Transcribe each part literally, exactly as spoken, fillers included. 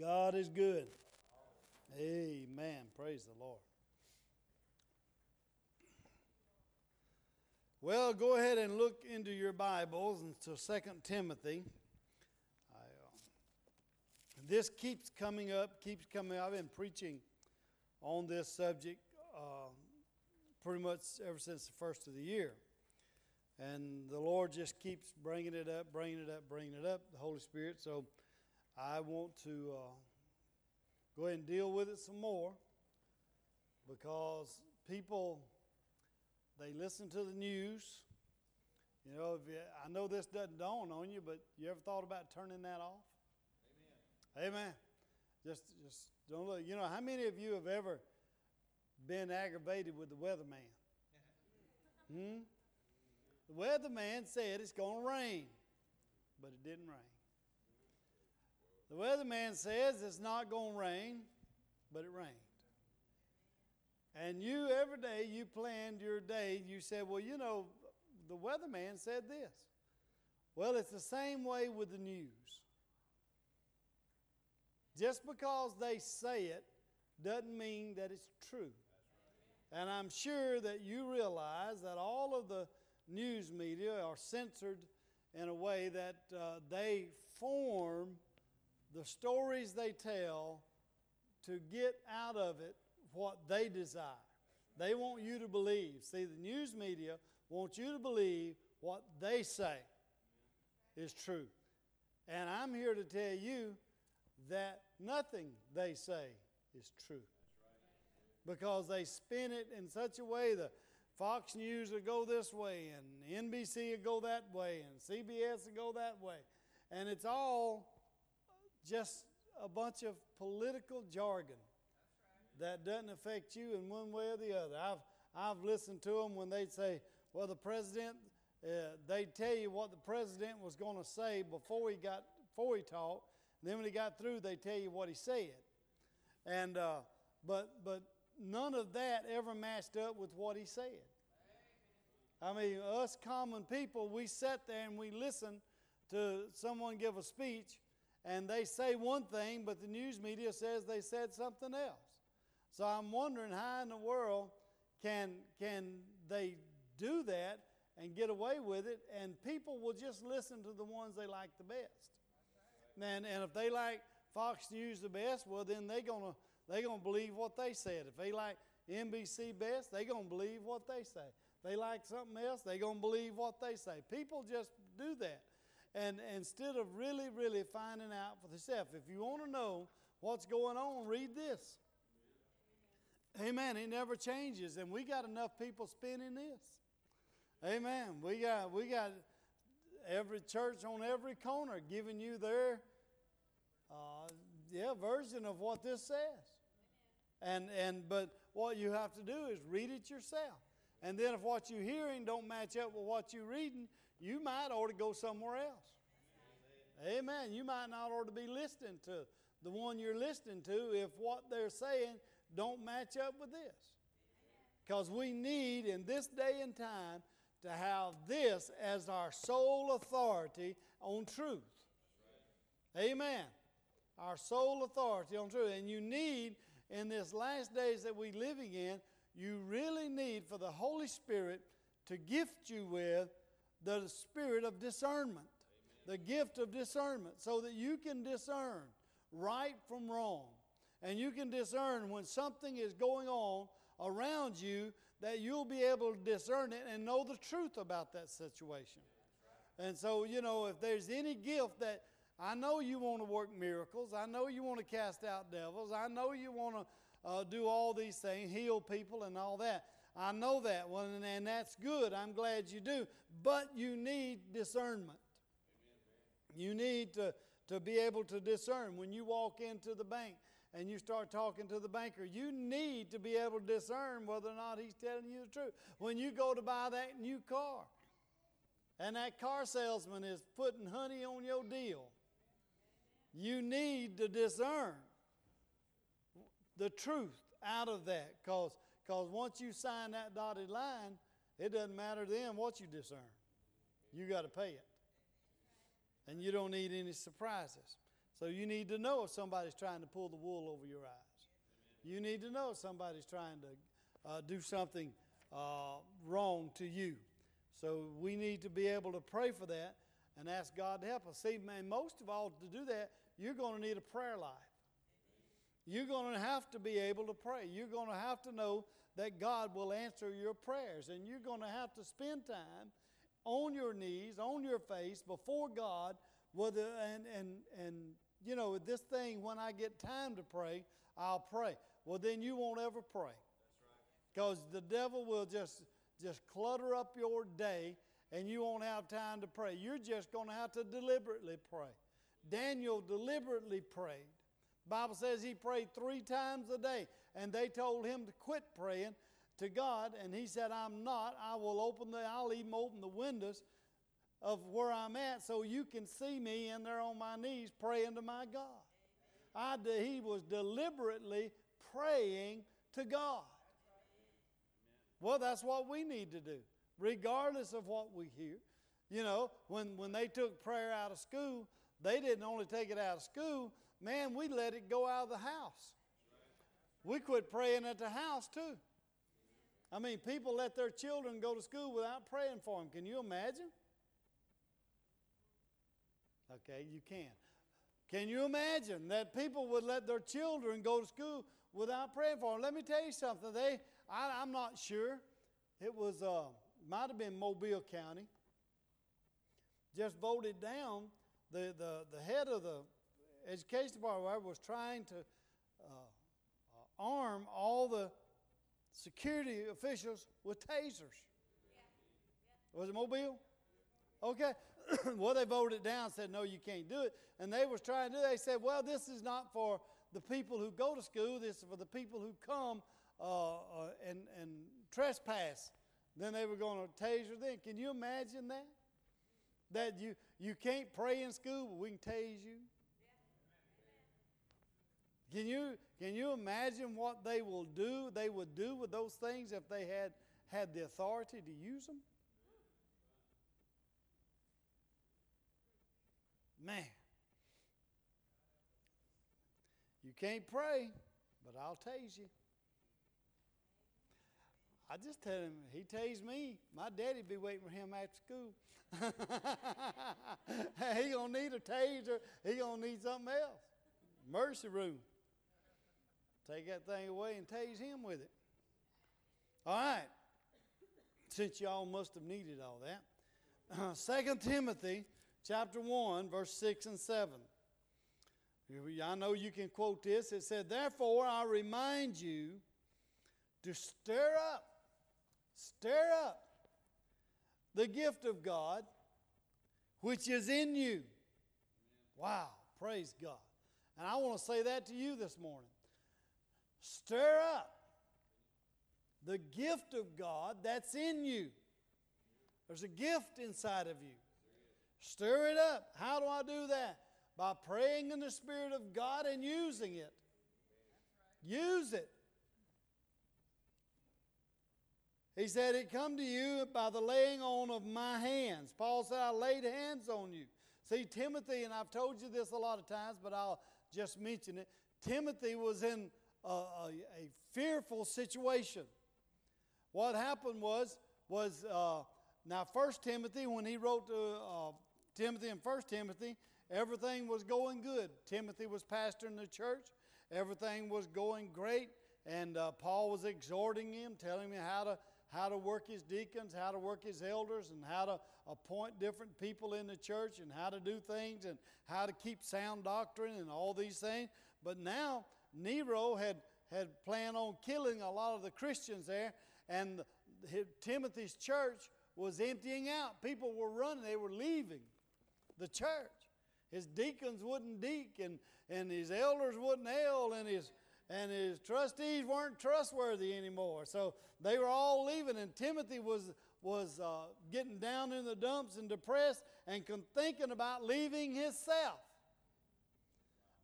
God is good. Amen. Praise the Lord. Well, go ahead and look into your Bibles until Second Timothy. I, uh, this keeps coming up, keeps coming up. I've been preaching on this subject uh, pretty much ever since the first of the year. And the Lord just keeps bringing it up, bringing it up, bringing it up, the Holy Spirit. So I want to uh, go ahead and deal with it some more, because people, they listen to the news. You know, if you, I know this doesn't dawn on you, but you ever thought about turning that off? Amen. Amen. Just, just don't look. You know, how many of you have ever been aggravated with the weatherman? hmm? The weatherman said it's going to rain, but it didn't rain. The weatherman says it's not going to rain, but it rained. And you, every day, you planned your day. You said, well, you know, the weatherman said this. Well, it's the same way with the news. Just because they say it doesn't mean that it's true. And I'm sure that you realize that all of the news media are censored in a way that uh, they form the stories they tell to get out of it what they desire. They want you to believe. See, the news media wants you to believe what they say is true. And I'm here to tell you that nothing they say is true, because they spin it in such a way that Fox News will go this way, and N B C will go that way, and C B S will go that way. And it's all just a bunch of political jargon that doesn't affect you in one way or the other. I've I've listened to them when they say, well, the president, uh, they tell you what the president was going to say before he got before he talked. And then when he got through, they tell you what he said. And uh, but but none of that ever matched up with what he said. I mean, us common people, we sat there and we listen to someone give a speech, and they say one thing, but the news media says they said something else. So I'm wondering how in the world can can they do that and get away with it, and people will just listen to the ones they like the best. And and if they like Fox News the best, well then they're gonna they're gonna believe what they said. If they like N B C best, they're gonna believe what they say. If they like something else, they're gonna believe what they say. People just do that. And, and instead of really, really finding out for themselves. If you want to know what's going on, read this. Amen. It never changes, and we got enough people spinning this. Amen. We got we got every church on every corner giving you their uh, yeah version of what this says, and and but what you have to do is read it yourself. And then if what you're hearing don't match up with what you're reading, you might ought to go somewhere else. Amen. Amen. You might not ought to be listening to the one you're listening to if what they're saying don't match up with this. Because we need in this day and time to have this as our sole authority on truth. Right. Amen. Our sole authority on truth. And you need in this last days that we're living in, you really need for the Holy Spirit to gift you with the spirit of discernment. Amen. The gift of discernment, so that you can discern right from wrong. And you can discern when something is going on around you, that you'll be able to discern it and know the truth about that situation. And so, you know, if there's any gift that, I know you want to work miracles. I know you want to cast out devils. I know you want to uh, do all these things, heal people and all that. I know that one, and, and that's good. I'm glad you do. But you need discernment. You need to, to be able to discern when you walk into the bank. And you start talking to the banker, you need to be able to discern whether or not he's telling you the truth. When you go to buy that new car, and that car salesman is putting honey on your deal, you need to discern the truth out of that. Because once you sign that dotted line, it doesn't matter to them what you discern. You got to pay it. And you don't need any surprises. So you need to know if somebody's trying to pull the wool over your eyes. You need to know if somebody's trying to uh, do something uh, wrong to you. So we need to be able to pray for that and ask God to help us. See, man, most of all, to do that, you're going to need a prayer life. You're going to have to be able to pray. You're going to have to know that God will answer your prayers. And you're going to have to spend time on your knees, on your face, before God. Whether, and, and, and you know, this thing, when I get time to pray, I'll pray. Well, then you won't ever pray. That's right. Because the devil will just... Just clutter up your day and you won't have time to pray. You're just going to have to deliberately pray. Daniel deliberately prayed. The Bible says he prayed three times a day, and they told him to quit praying to God, and he said, I'm not. I will open the, I'll even open the windows of where I'm at so you can see me in there on my knees praying to my God. I, he was deliberately praying to God. Well, that's what we need to do, regardless of what we hear. You know, when, when they took prayer out of school, they didn't only take it out of school. Man, we let it go out of the house. We quit praying at the house, too. I mean, people let their children go to school without praying for them. Can you imagine? Okay, you can. Can you imagine that people would let their children go to school without praying for them? Let me tell you something. They, I, I'm not sure. It was, uh, might have been Mobile County. Just voted down. The, the, the head of the education department was trying to uh, uh, arm all the security officials with tasers. Yeah. Yeah. Was it Mobile? Okay, well, they voted down, said, no, you can't do it. And they was trying to do it. They said, well, this is not for the people who go to school. This is for the people who come uh, uh, and, and trespass. Then they were going to taser them. Can you imagine that? That you, you can't pray in school, but we can tase you? Yeah. Can you, can you imagine what they will do, they would do with those things if they had, had the authority to use them? Man, you can't pray, but I'll tase you. I just tell him, he tased me. My daddy'd be waiting for him after school. He gonna need a taser. He gonna need something else. Mercy room. Take that thing away and tase him with it. All right. Since y'all must have needed all that. Uh, Second Timothy. Chapter one, verse six and seven. I know you can quote this. It said, therefore, I remind you to stir up, stir up the gift of God, which is in you. Amen. Wow, praise God. And I want to say that to you this morning. Stir up the gift of God that's in you. There's a gift inside of you. Stir it up. How do I do that? By praying in the Spirit of God and using it. Use it. He said, it come to you by the laying on of my hands. Paul said, I laid hands on you. See, Timothy, and I've told you this a lot of times, but I'll just mention it. Timothy was in a, a, a fearful situation. What happened was, was... Uh, Now, First Timothy, when he wrote to uh, Timothy in First Timothy, everything was going good. Timothy was pastoring the church. Everything was going great. And uh, Paul was exhorting him, telling him how to, how to work his deacons, how to work his elders, and how to appoint different people in the church, and how to do things, and how to keep sound doctrine, and all these things. But now, Nero had... had planned on killing a lot of the Christians there, and his, Timothy's church was emptying out. People were running. They were leaving the church. His deacons wouldn't deacon, and, and his elders wouldn't eld, and his, and his trustees weren't trustworthy anymore. So they were all leaving, and Timothy was, was uh, getting down in the dumps and depressed and thinking about leaving himself.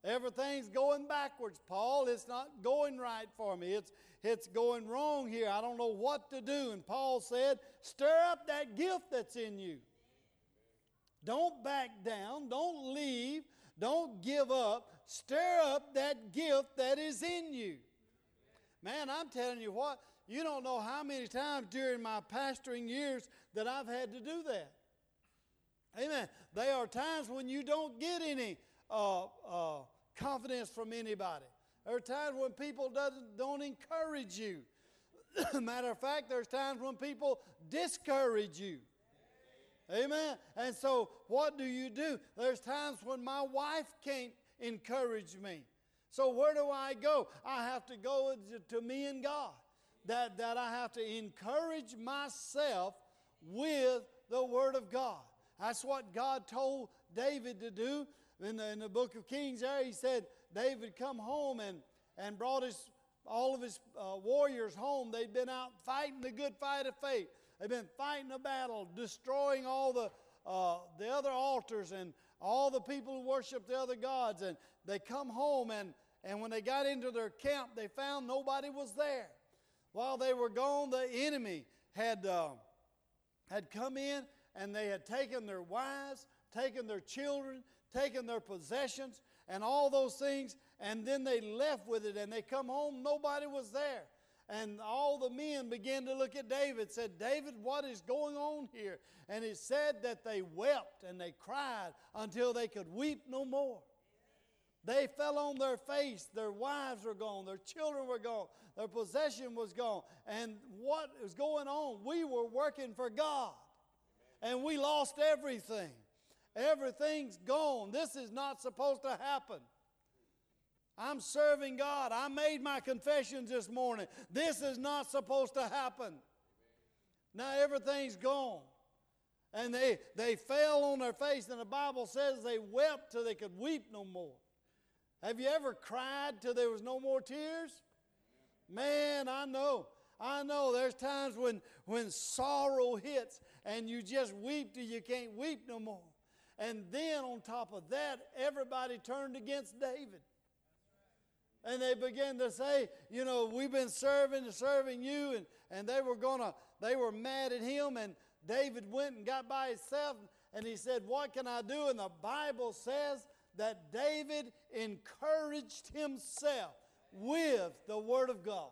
Everything's going backwards, Paul. It's not going right for me. It's, it's going wrong here. I don't know what to do. And Paul said, stir up that gift that's in you. Don't back down. Don't leave. Don't give up. Stir up that gift that is in you. Man, I'm telling you what, you don't know how many times during my pastoring years that I've had to do that. Amen. There are times when you don't get any uh, uh, confidence from anybody. There are times when people doesn't, don't encourage you. Matter of fact, there's times when people discourage you. Amen. And so what do you do? There's times when my wife can't encourage me. So where do I go? I have to go to me and God. That, that I have to encourage myself with the Word of God. That's what God told David to do. In the, in the book of Kings there, he said, David come home and, and brought his all of his uh, warriors home. They'd been out fighting the good fight of faith. They've been fighting a battle, destroying all the uh, the other altars and all the people who worship the other gods. And they come home, and, and when they got into their camp, they found nobody was there. While they were gone, the enemy had, uh, had come in, and they had taken their wives, taken their children, taken their possessions, and all those things, and then they left with it, and they come home, nobody was there. And all the men began to look at David, said, David, what is going on here? And it said that they wept and they cried until they could weep no more. They fell on their face. Their wives were gone. Their children were gone. Their possession was gone. And what was going on? We were working for God. And we lost everything. Everything's gone. This is not supposed to happen. I'm serving God. I made my confessions this morning. This is not supposed to happen. Amen. Now everything's gone. And they, they fell on their face, and the Bible says they wept till they could weep no more. Have you ever cried till there was no more tears? Man, I know. I know there's times when, when sorrow hits and you just weep till you can't weep no more. And then on top of that, everybody turned against David. And they began to say, you know, we've been serving and serving you. And, and they were gonna, they were mad at him. And David went and got by himself. And he said, what can I do? And the Bible says that David encouraged himself with the Word of God.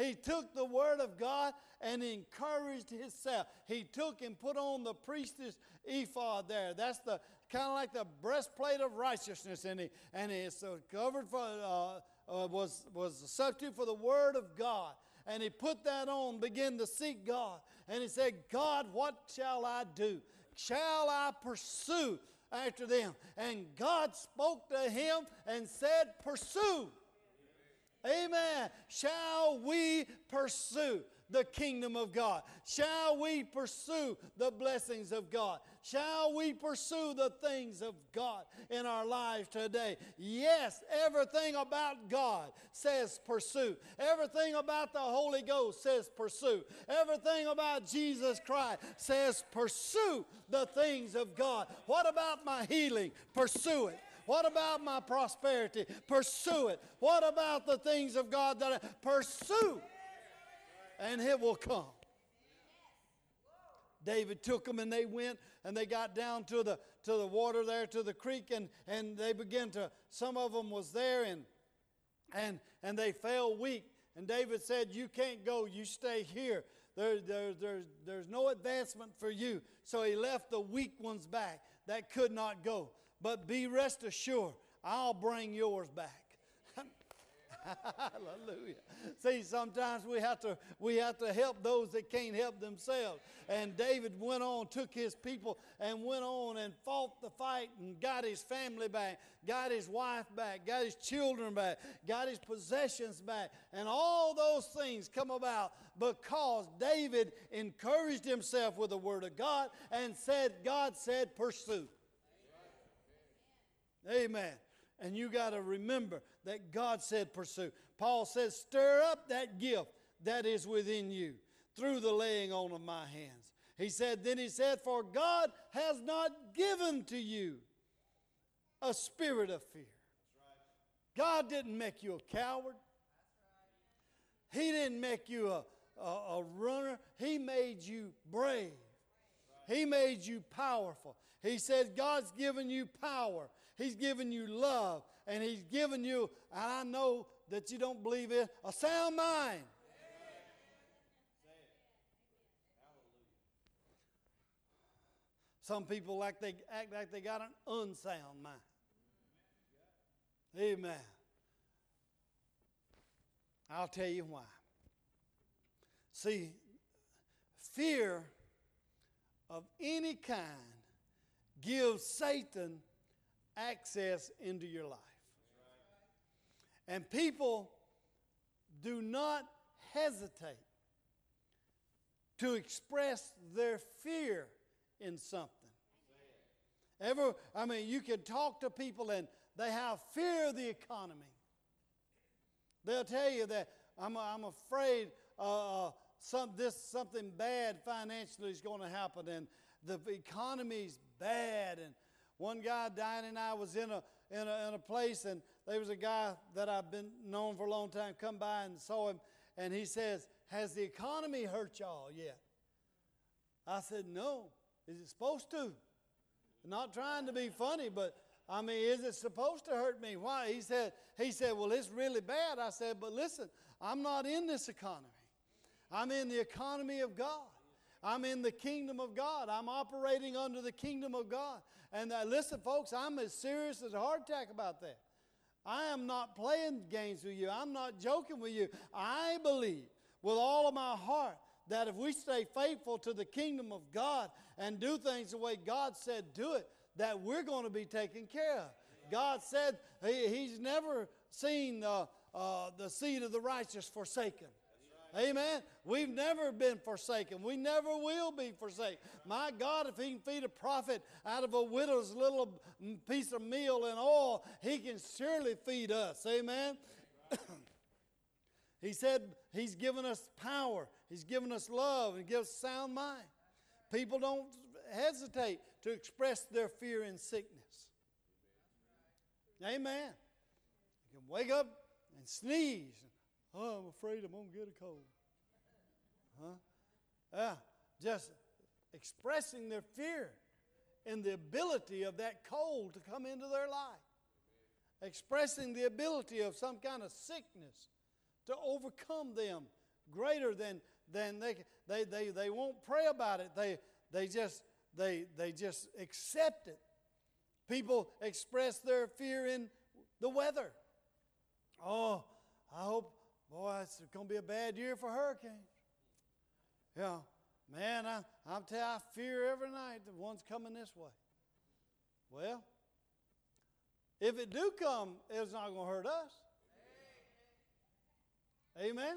He took the Word of God and encouraged himself. He took and put on the priest's ephod there. That's the kind of like the breastplate of righteousness, and he and it's so covered for uh, uh, was was a substitute for the Word of God. And he put that on, began to seek God, and he said, God, what shall I do? Shall I pursue after them? And God spoke to him and said, pursue. Amen. Shall we pursue the kingdom of God? Shall we pursue the blessings of God? Shall we pursue the things of God in our lives today? Yes, everything about God says pursue. Everything about the Holy Ghost says pursue. Everything about Jesus Christ says pursue the things of God. What about my healing? Pursue it. What about my prosperity? Pursue it. What about the things of God that I pursue? And it will come. David took them, and they went, and they got down to the to the water there, to the creek, and, and they began to, some of them was there, and and and they fell weak. And David said, you can't go, you stay here. There, there, there's, there's no advancement for you. So he left the weak ones back that could not go. But be rest assured, I'll bring yours back. Hallelujah. See, sometimes we have to we have to help those that can't help themselves. And David went on, took his people, and went on and fought the fight and got his family back, got his wife back, got his children back, got his possessions back. And all those things come about because David encouraged himself with the Word of God and said, God said, pursue. Amen. Amen. And you got to remember that God said pursue. Paul says, stir up that gift that is within you through the laying on of my hands. He said, then he said, for God has not given to you a spirit of fear. God didn't make you a coward. He didn't make you a, a, a runner. He made you brave. He made you powerful. He said, God's given you power. He's given you love, and He's given you, and I know that you don't believe it, a sound mind. Some people like they act like they got an unsound mind. Amen. I'll tell you why. See, fear of any kind gives Satan access into your life. And people do not hesitate to express their fear in something. Ever, I mean, you can talk to people and they have fear of the economy. They'll tell you that I'm, I'm afraid uh, some, this something bad financially is going to happen, and the economy's bad. And one guy, Diane and I, was in a in a in a place, and there was a guy that I've been known for a long time come by and saw him, and he says, "Has the economy hurt y'all yet?" I said, "No. Is it supposed to?" Not trying to be funny, but I mean, is it supposed to hurt me? Why? He said, he said, "Well, it's really bad." I said, "But listen, I'm not in this economy. I'm in the economy of God. I'm in the kingdom of God. I'm operating under the kingdom of God. And uh, listen, folks, I'm as serious as a heart attack about that. I am not playing games with you. I'm not joking with you. I believe with all of my heart that if we stay faithful to the kingdom of God and do things the way God said do it, that we're going to be taken care of." God said he, he's never seen uh, uh, the seed of the righteous forsaken. Right. Amen. We've never been forsaken. We never will be forsaken. My God, if He can feed a prophet out of a widow's little piece of meal and oil, He can surely feed us. Amen. Right. He said He's given us power. He's given us love and gives sound mind. People don't hesitate to express their fear in sickness. Amen. You can wake up and sneeze. "Oh, I'm afraid I'm going to get a cold." Huh? Yeah, just expressing their fear in the ability of that cold to come into their life. Expressing the ability of some kind of sickness to overcome them greater than than they they they they won't pray about it. They they just they they just accept it. People express their fear in the weather. "Oh, I hope, boy, it's going to be a bad year for hurricanes. Yeah, man, I I'm tell I fear every night that one's coming this way." Well, if it do come, it's not going to hurt us. Amen.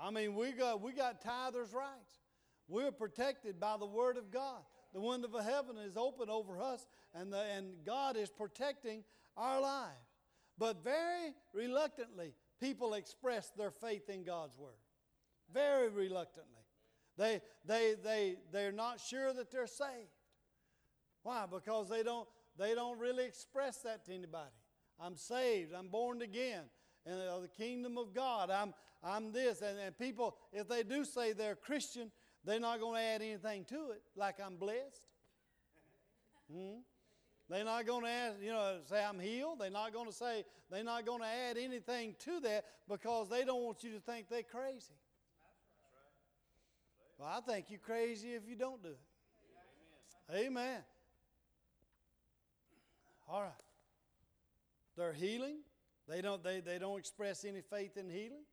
I mean, we got we got tithers' rights. We're protected by the Word of God. The window of heaven is open over us, and the, and God is protecting our lives. But very reluctantly, people express their faith in God's Word. Very reluctantly, they they they they're not sure that they're saved. Why? Because they don't they don't really express that to anybody. "I'm saved. I'm born again. And uh, the kingdom of God, I'm I'm this." And, and people, if they do say they're Christian, they're not going to add anything to it, like "I'm blessed." Hmm? They're not going to add, you know, say "I'm healed." They're not going to say, they're not going to add anything to that because they don't want you to think they're crazy. Well, I think you're crazy if you don't do it. Amen. Amen. All right. They're healing. They don't, they, they don't express any faith in healing.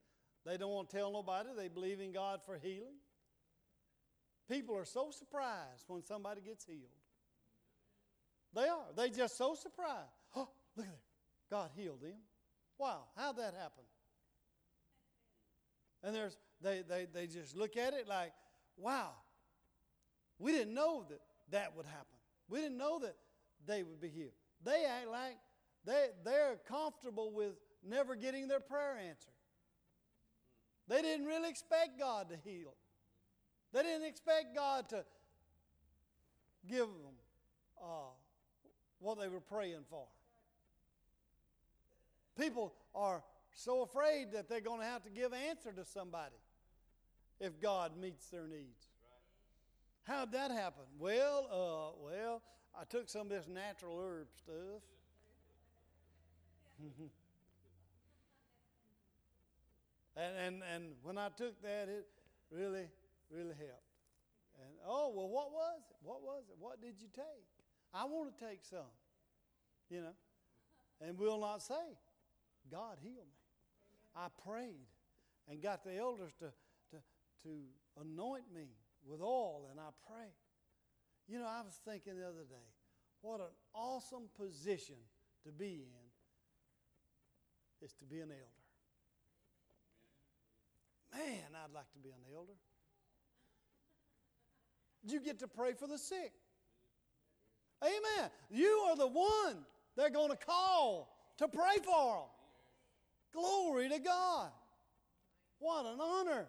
They don't want to tell nobody they believe in God for healing. People are so surprised when somebody gets healed. They are. They're just so surprised. "Oh, look at that. God healed them. Wow, how'd that happen?" And there's they, they, they just look at it like, "Wow, we didn't know that that would happen. We didn't know that they would be healed." They act like They, they're comfortable with never getting their prayer answered. They didn't really expect God to heal. They didn't expect God to give them uh, what they were praying for. People are so afraid that they're going to have to give answer to somebody if God meets their needs. How'd that happen? Well, uh, well, I took some of this natural herb stuff. and, and and when I took that, it really, really helped. And oh, well, what was it? What was it? What did you take? I want to take some, you know. And will not say, God healed me. I prayed and got the elders to, to, to anoint me with oil, and I prayed. You know, I was thinking the other day, what an awesome position to be in is to be an elder. Man, I'd like to be an elder. You get to pray for the sick. Amen. You are the one they're going to call to pray for them. Glory to God. What an honor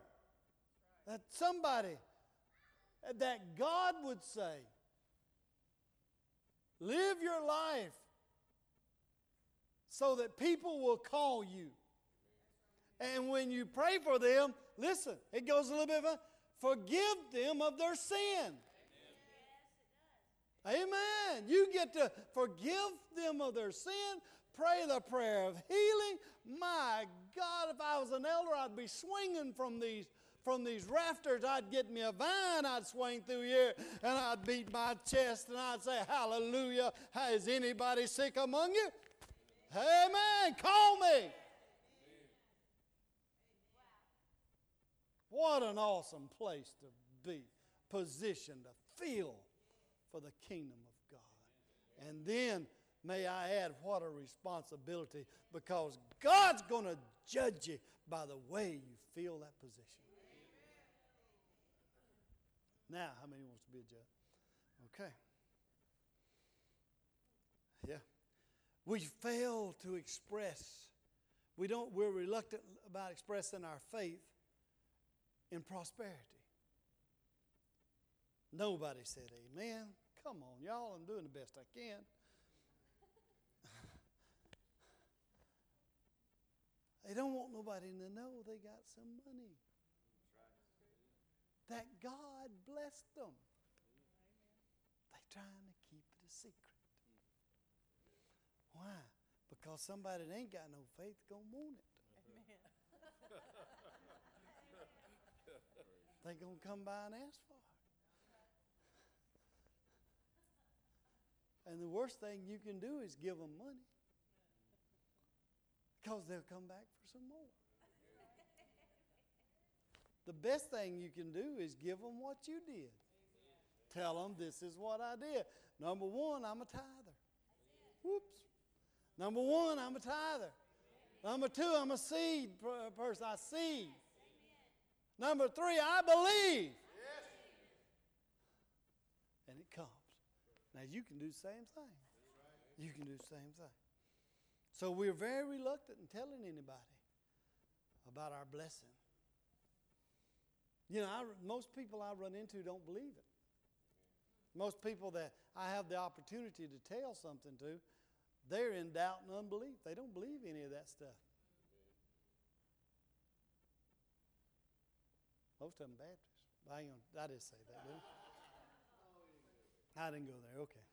that somebody, that God would say, live your life so that people will call you. And when you pray for them, listen, it goes a little bit further. Forgive them of their sin. Amen. Amen. You get to forgive them of their sin. Pray the prayer of healing. My God, if I was an elder, I'd be swinging from these from these rafters. I'd get me a vine. I'd swing through here, and I'd beat my chest, and I'd say, hallelujah. Is anybody sick among you? Amen. Amen. Call me. Amen. What an awesome place to be, position to fill for the kingdom of God. And then, may I add, what a responsibility, because God's going to judge you by the way you fill that position. Now, how many wants to be a judge? Okay. Yeah. We fail to express. We don't, we're reluctant about expressing our faith in prosperity. Nobody said amen. Come on, y'all. I'm doing the best I can. They don't want nobody to know they got some money. That God blessed them. They're trying to keep it a secret. Why? Because somebody that ain't got no faith gonna want it. Amen. They gonna come by and ask for it. And the worst thing you can do is give them money, because they'll come back for some more. The best thing you can do is give them what you did. Amen. Tell them, this is what I did. Number one, I'm a tither. Whoops. Number one, I'm a tither. Amen. Number two, I'm a seed person. I seed. Yes. Number three, I believe. Yes. And it comes. Now, you can do the same thing. Right. You can do the same thing. So we're very reluctant in telling anybody about our blessing. You know, I, most people I run into don't believe it. Most people that I have the opportunity to tell something to, they're in doubt and unbelief. They don't believe any of that stuff. Most of them Baptists. I, ain't gonna, I didn't say that, did I? I didn't go there. Okay.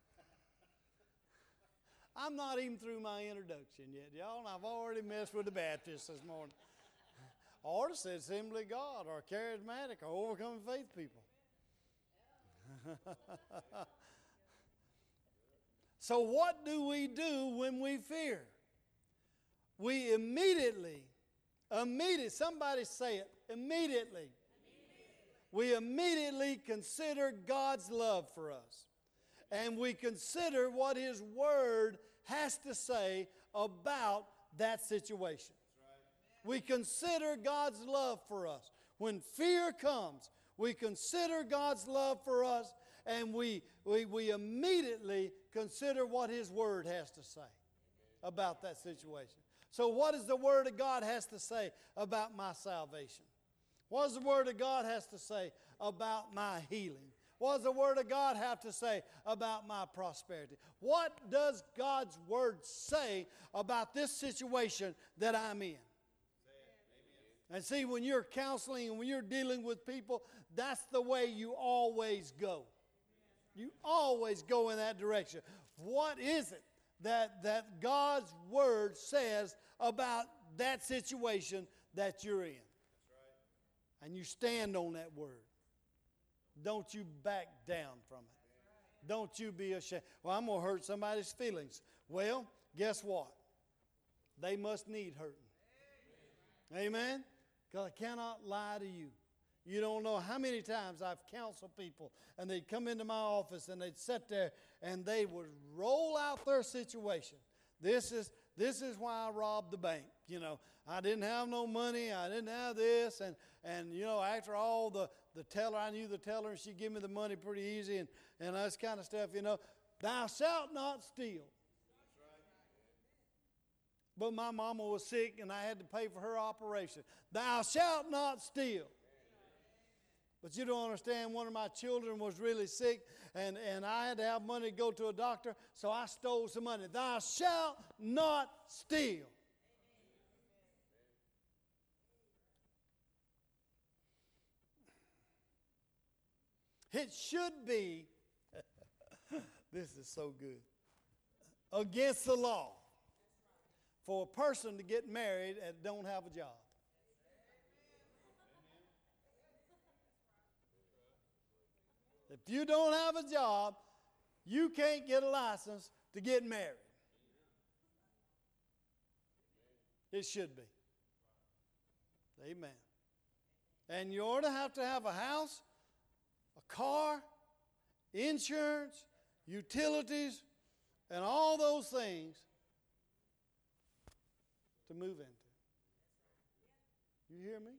I'm not even through my introduction yet, y'all, and I've already messed with the Baptists this morning. Or the Assembly of God, or charismatic, or overcoming faith people. So what do we do when we fear? We immediately, immediately, somebody say it, immediately. immediately. We immediately consider God's love for us. And we consider what His Word has to say about that situation. We consider God's love for us. When fear comes, we consider God's love for us, and we, we, we immediately consider what His Word has to say about that situation. So what does the Word of God has to say about my salvation? What does the Word of God has to say about my healing? What does the Word of God have to say about my prosperity? What does God's Word say about this situation that I'm in? And see, when you're counseling and when you're dealing with people, that's the way you always go. You always go in that direction. What is it that, that God's Word says about that situation that you're in? That's right. And you stand on that Word. Don't you back down from it. Right. Don't you be ashamed. Well, I'm going to hurt somebody's feelings. Well, guess what? They must need hurting. Amen? Amen? God, I cannot lie to you. You don't know how many times I've counseled people, and they'd come into my office, and they'd sit there, and they would roll out their situation. This is this is why I robbed the bank. You know, I didn't have no money. I didn't have this, and and you know, after all the the teller, I knew the teller, and she'd give me the money pretty easy, and and this kind of stuff. You know, thou shalt not steal. But my mama was sick, and I had to pay for her operation. Thou shalt not steal. But you don't understand, one of my children was really sick, and, and I had to have money to go to a doctor, so I stole some money. Thou shalt not steal. Amen. It should be, this is so good, against the law for a person to get married and don't have a job. If you don't have a job, you can't get a license to get married. It should be. Amen. And you ought to have to have a house, a car, insurance, utilities, and all those things to move into. You hear me?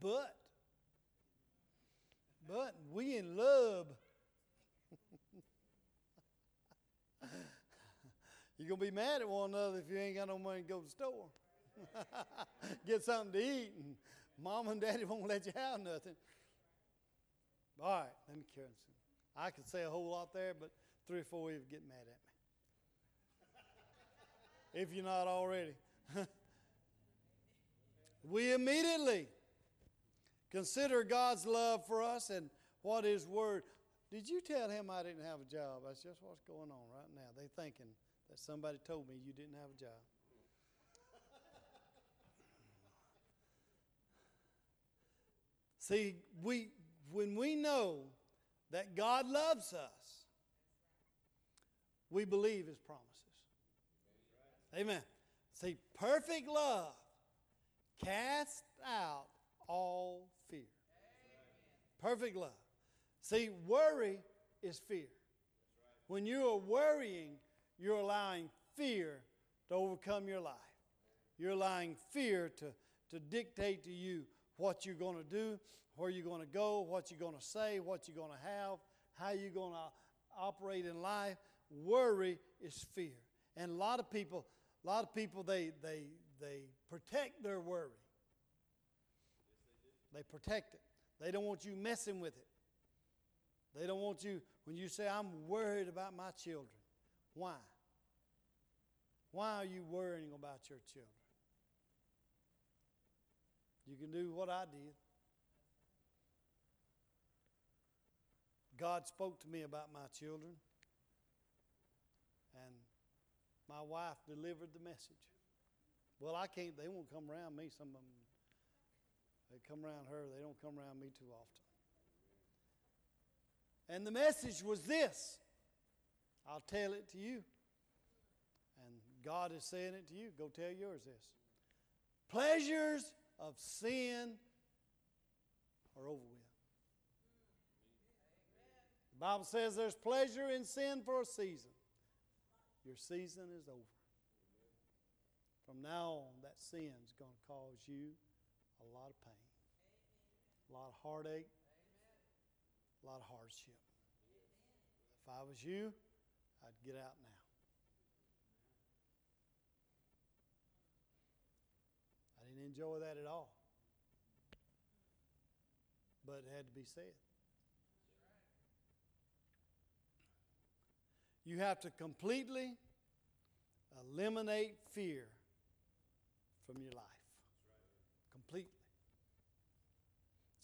But, but we in love. You're going to be mad at one another if you ain't got no money to go to the store. Get something to eat, and mom and daddy won't let you have nothing. All right, let me carry this. I could say a whole lot there, but three or four of you get mad at me. If you're not already. We immediately consider God's love for us and what His Word. Did you tell him I didn't have a job? That's just what's going on right now. They thinking that somebody told me you didn't have a job. See, we when we know that God loves us, we believe His promises. Amen. See, perfect love casts out all fear. Amen. Perfect love. See, worry is fear. Right. When you are worrying, you're allowing fear to overcome your life. You're allowing fear to, to dictate to you what you're going to do, where you're going to go, what you're going to say, what you're going to have, how you're going to operate in life. Worry is fear. And a lot of people, a lot of people, they they they protect their worry. They protect it. They don't want you messing with it. They don't want you, when you say, I'm worried about my children. Why? Why are you worrying about your children? You can do what I did. God spoke to me about my children, and my wife delivered the message. Well, I can't, they won't come around me, some of them. They come around her. They don't come around me too often. And the message was this. I'll tell it to you. And God is saying it to you. Go tell yours this. Pleasures of sin are over with. The Bible says there's pleasure in sin for a season. Your season is over. From now on, that sin's going to cause you a lot of pain, a lot of heartache, a lot of hardship. If I was you, I'd get out now. I didn't enjoy that at all. But it had to be said. You have to completely eliminate fear from your life. Completely.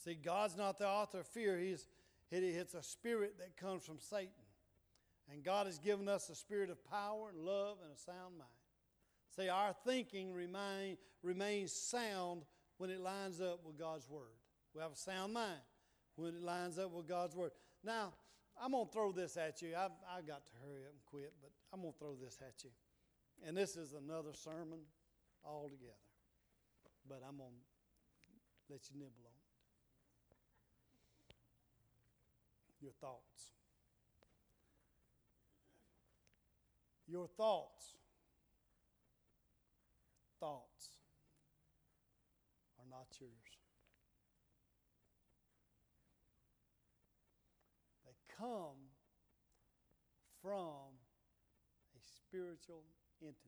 See, God's not the author of fear. He's, it's a spirit that comes from Satan. And God has given us a spirit of power and love and a sound mind. See, our thinking remain, remains sound when it lines up with God's Word. We have a sound mind when it lines up with God's Word. Now, I'm going to throw this at you. I've, I've got to hurry up and quit, but I'm going to throw this at you. And this is another sermon altogether. But I'm going to let you nibble on it. Your thoughts. Your thoughts. Thoughts are not yours. They come from a spiritual entity.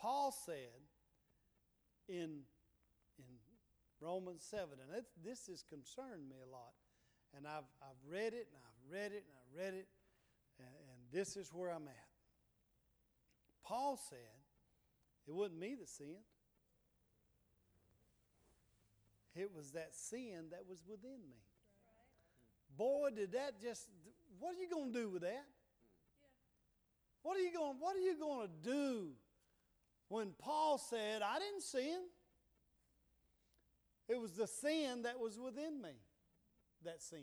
Paul said in, in Romans seven, and it, this has concerned me a lot, and I've, I've read it, and I've read it, and I've read it, and, and this is where I'm at. Paul said, it wasn't me that sinned. It was that sin that was within me. Right. Boy, did that just, what are you going to do with that? Yeah. What are you going, what are you going to do when Paul said, I didn't sin? It was the sin that was within me that sinned.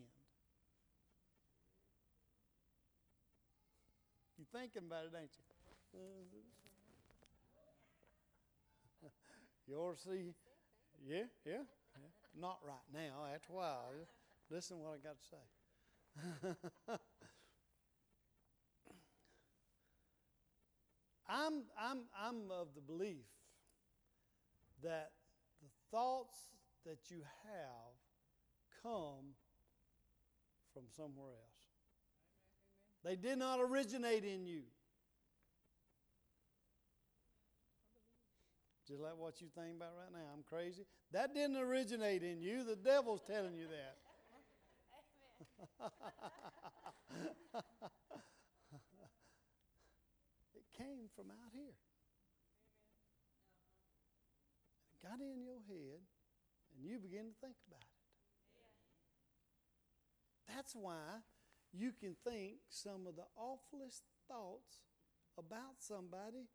You're thinking about it, ain't you? You ought to see, yeah, yeah, yeah. Not right now, after a while. Listen to what I got to say. I'm, I'm, I'm of the belief that the thoughts that you have come from somewhere else. Amen. They did not originate in you. Just like what you think about right now. I'm crazy. That didn't originate in you. The devil's telling you that. Amen. It came from out here. It got in your head, and you begin to think about it. Yeah. That's why you can think some of the awfulest thoughts about somebody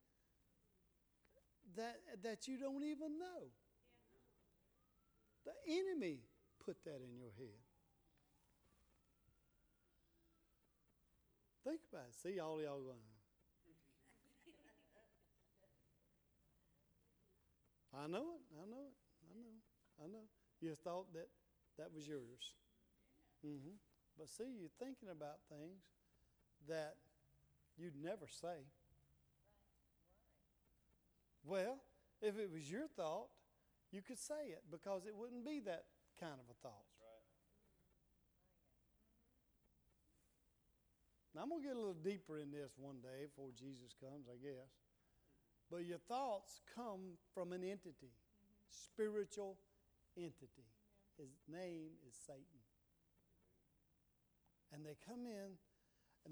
that that you don't even know. Yeah. The enemy put that in your head. Think about it. See, all y'all going, I know it, I know it, I know, I know. You thought that that was yours. Mm-hmm. But see, you're thinking about things that you'd never say. Well, if it was your thought, you could say it because it wouldn't be that kind of a thought. That's right. Now, I'm going to get a little deeper in this one day before Jesus comes, I guess. But your thoughts come from an entity, mm-hmm. spiritual entity. Yeah. His name is Satan. And they come in.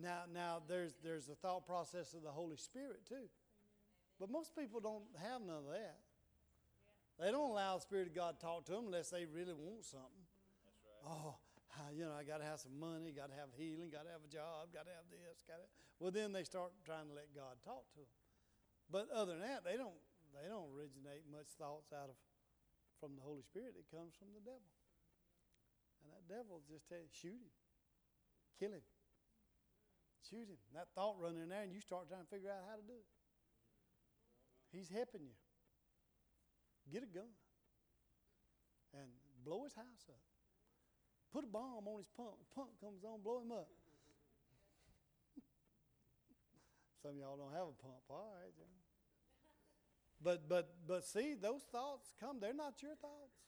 Now, now there's there's the thought process of the Holy Spirit too. Amen. But most people don't have none of that. Yeah. They don't allow the Spirit of God to talk to them unless they really want something. That's right. Oh, you know, I got to have some money, got to have healing, got to have a job, got to have this, got to. Well, then they start trying to let God talk to them. But other than that, they don't they don't originate much thoughts out of from the Holy Spirit. It comes from the devil, and that devil just tell you, shoot him, kill him, shoot him. And that thought running in there, and you start trying to figure out how to do it. He's helping you. Get a gun and blow his house up. Put a bomb on his pump. Pump comes on, blow him up. Some of y'all don't have a pump, all right. Yeah. But but but see, those thoughts come. They're not your thoughts.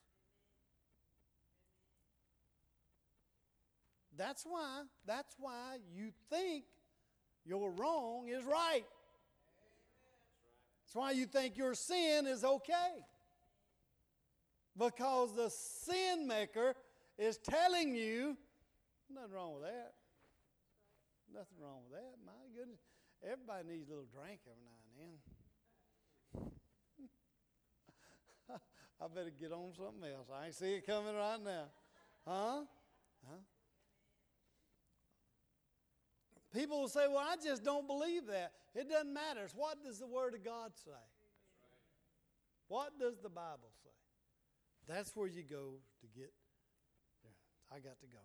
That's why. That's why you think your wrong is right. That's why you think your sin is okay. Because the sin maker is telling you, nothing wrong with that. Nothing wrong with that. My goodness. Everybody needs a little drink every now and then. I better get on something else. I see it coming right now. Huh? Huh? People will say, well, I just don't believe that. It doesn't matter. It's what does the Word of God say? That's right. What does the Bible say? That's where you go to get there. I got to go.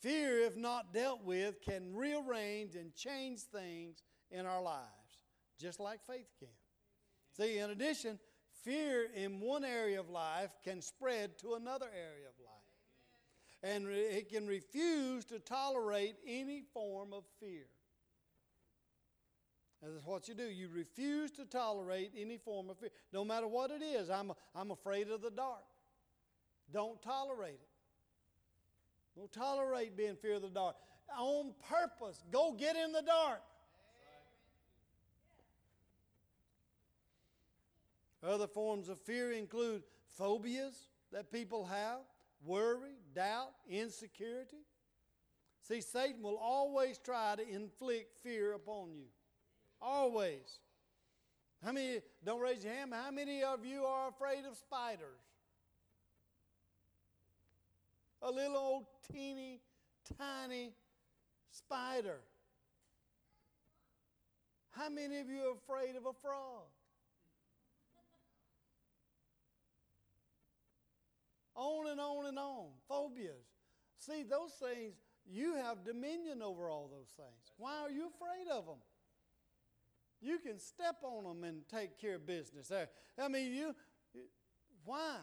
Fear, if not dealt with, can rearrange and change things in our lives, just like faith can. See, in addition, fear in one area of life can spread to another area of life. And it can refuse to tolerate any form of fear. That's what you do. You refuse to tolerate any form of fear. No matter what it is. I'm, I'm afraid of the dark. Don't tolerate it. Don't tolerate being fear of the dark. On purpose, go get in the dark. Other forms of fear include phobias that people have. Worry, doubt, insecurity. See, Satan will always try to inflict fear upon you. Always. How many, don't raise your hand, how many of you are afraid of spiders? A little old teeny tiny spider. How many of you are afraid of a frog? On and on and on. Phobias. See, those things, you have dominion over all those things. Why are you afraid of them? You can step on them and take care of business. I mean, you, you why?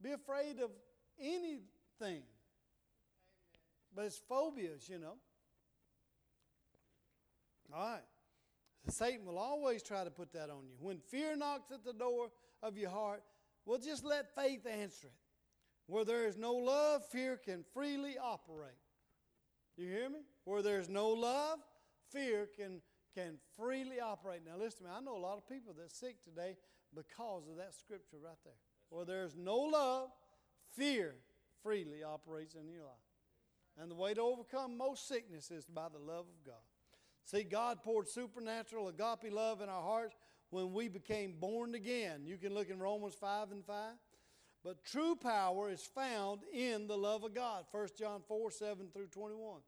Be afraid of anything. Amen. But it's phobias, you know. All right. Satan will always try to put that on you. When fear knocks at the door of your heart, well, just let faith answer it. Where there is no love, fear can freely operate. Do you hear me? Where there is no love, fear can, can freely operate. Now listen to me. I know a lot of people that are sick today because of that scripture right there. Where there is no love, fear freely operates in your life. And the way to overcome most sickness is by the love of God. See, God poured supernatural agape love in our hearts when we became born again. You can look in Romans five and five. But true power is found in the love of God. First John four, seven through twenty-one.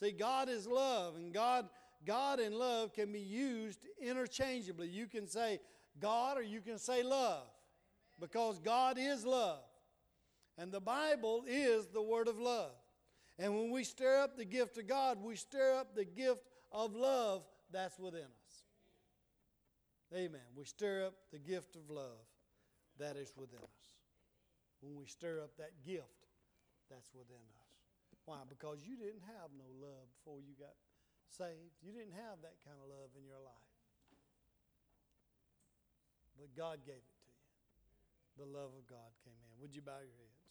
See, God is love, and God, God and love can be used interchangeably. You can say God or you can say love. Amen. Because God is love. And the Bible is the word of love. And when we stir up the gift of God, we stir up the gift of love that's within us. Amen. We stir up the gift of love that is within us. When we stir up that gift that's within us. Why? Because you didn't have no love before you got saved. You didn't have that kind of love in your life. But God gave it to you. The love of God came in. Would you bow your heads?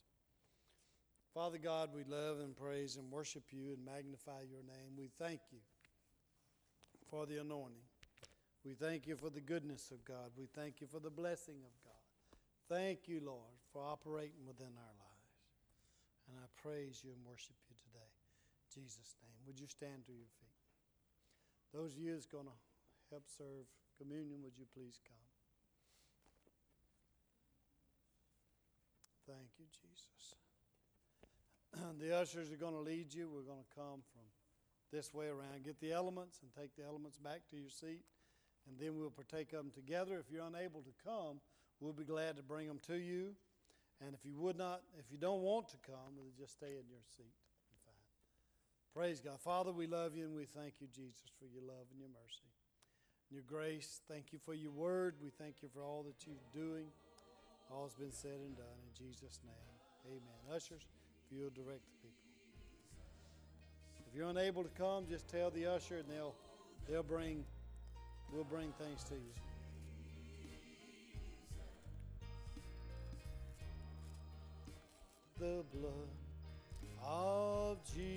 Father God, we love and praise and worship you and magnify your name. We thank you for the anointing. We thank you for the goodness of God. We thank you for the blessing of God. Thank you, Lord, for operating within our lives. And I praise you and worship you today. In Jesus' name, would you stand to your feet? Those of you that's going to help serve communion, would you please come? Thank you, Jesus. The ushers are going to lead you. We're going to come from this way around. Get the elements and take the elements back to your seat. And then we'll partake of them together. If you're unable to come, we'll be glad to bring them to you. And if you would not, if you don't want to come, we'll just stay in your seat. Fine. Praise God. Father, we love you and we thank you, Jesus, for your love and your mercy. And your grace, thank you for your word. We thank you for all that you're doing. All has been said and done in Jesus' name. Amen. Ushers, if you'll direct the people. If you're unable to come, just tell the usher and they'll they'll bring... We'll bring things to you. The blood of Jesus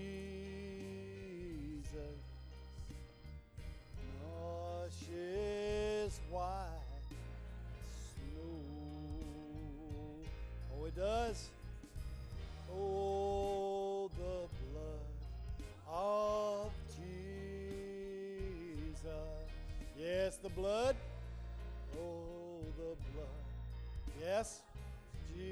washes white snow. Oh, it does. Oh, the blood of Jesus. Yes, the blood, oh, the blood Yes, Jesus.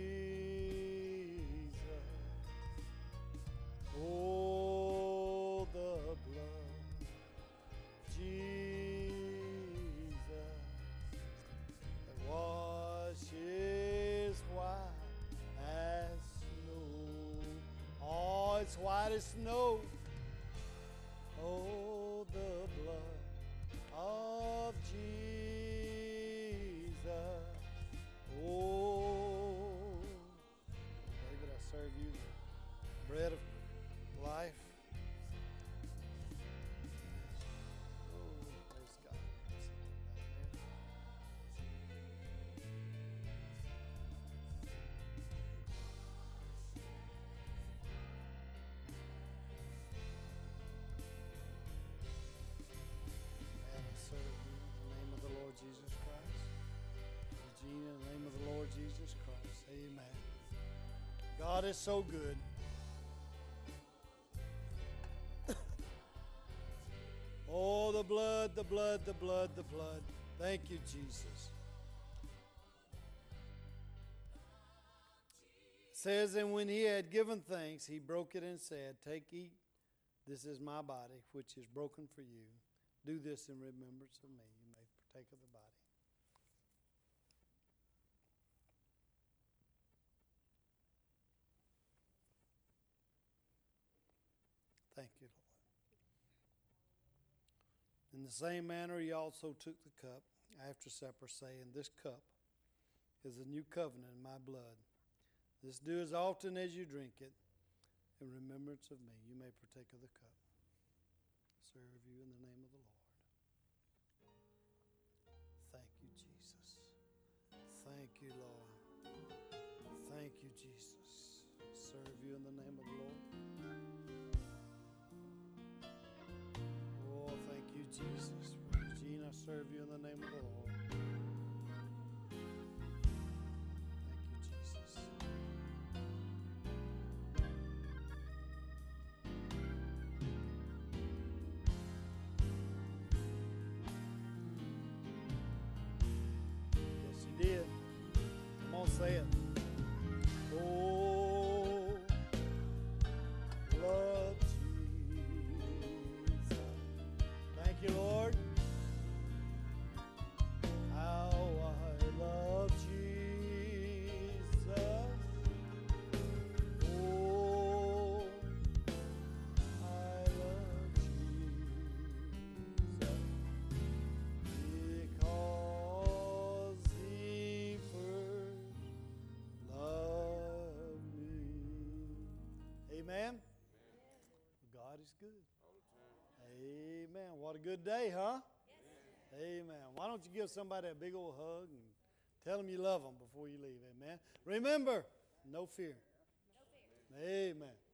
Oh, the blood, Jesus, that washes white as snow. Oh, it's white as snow. Oh, the blood of Jesus. Oh, David, I serve you the bread of life. Oh, praise God. Man, I serve you in the name of the Lord Jesus Christ. In the name of the Lord Jesus Christ, amen. God is so good. Oh, the blood, the blood, the blood, the blood. Thank you, Jesus. It says, and when he had given thanks, he broke it and said, take, eat, this is my body, which is broken for you. Do this in remembrance of me. You may partake of the body. Thank you, Lord. In the same manner, he also took the cup after supper, saying, this cup is the new covenant in my blood. This do as often as you drink it in remembrance of me. You may partake of the cup. I serve you in the name of the Lord. Thank you, Jesus. Thank you, Lord. Thank you, Jesus. I serve you in the name of the Lord. Thank you, Jesus. Gene, I serve you in the name of the Lord. Thank you, Jesus. Yes, you did. Come on, say it. Oh, love. Thank you, Lord. How I love Jesus. Oh, I love Jesus because he first loved me. Amen. Amen. God is good. Amen. What a good day, huh? Yes. Amen. Why don't you give somebody a big old hug and tell them you love them before you leave? Amen. Remember, no fear. No fear. Amen.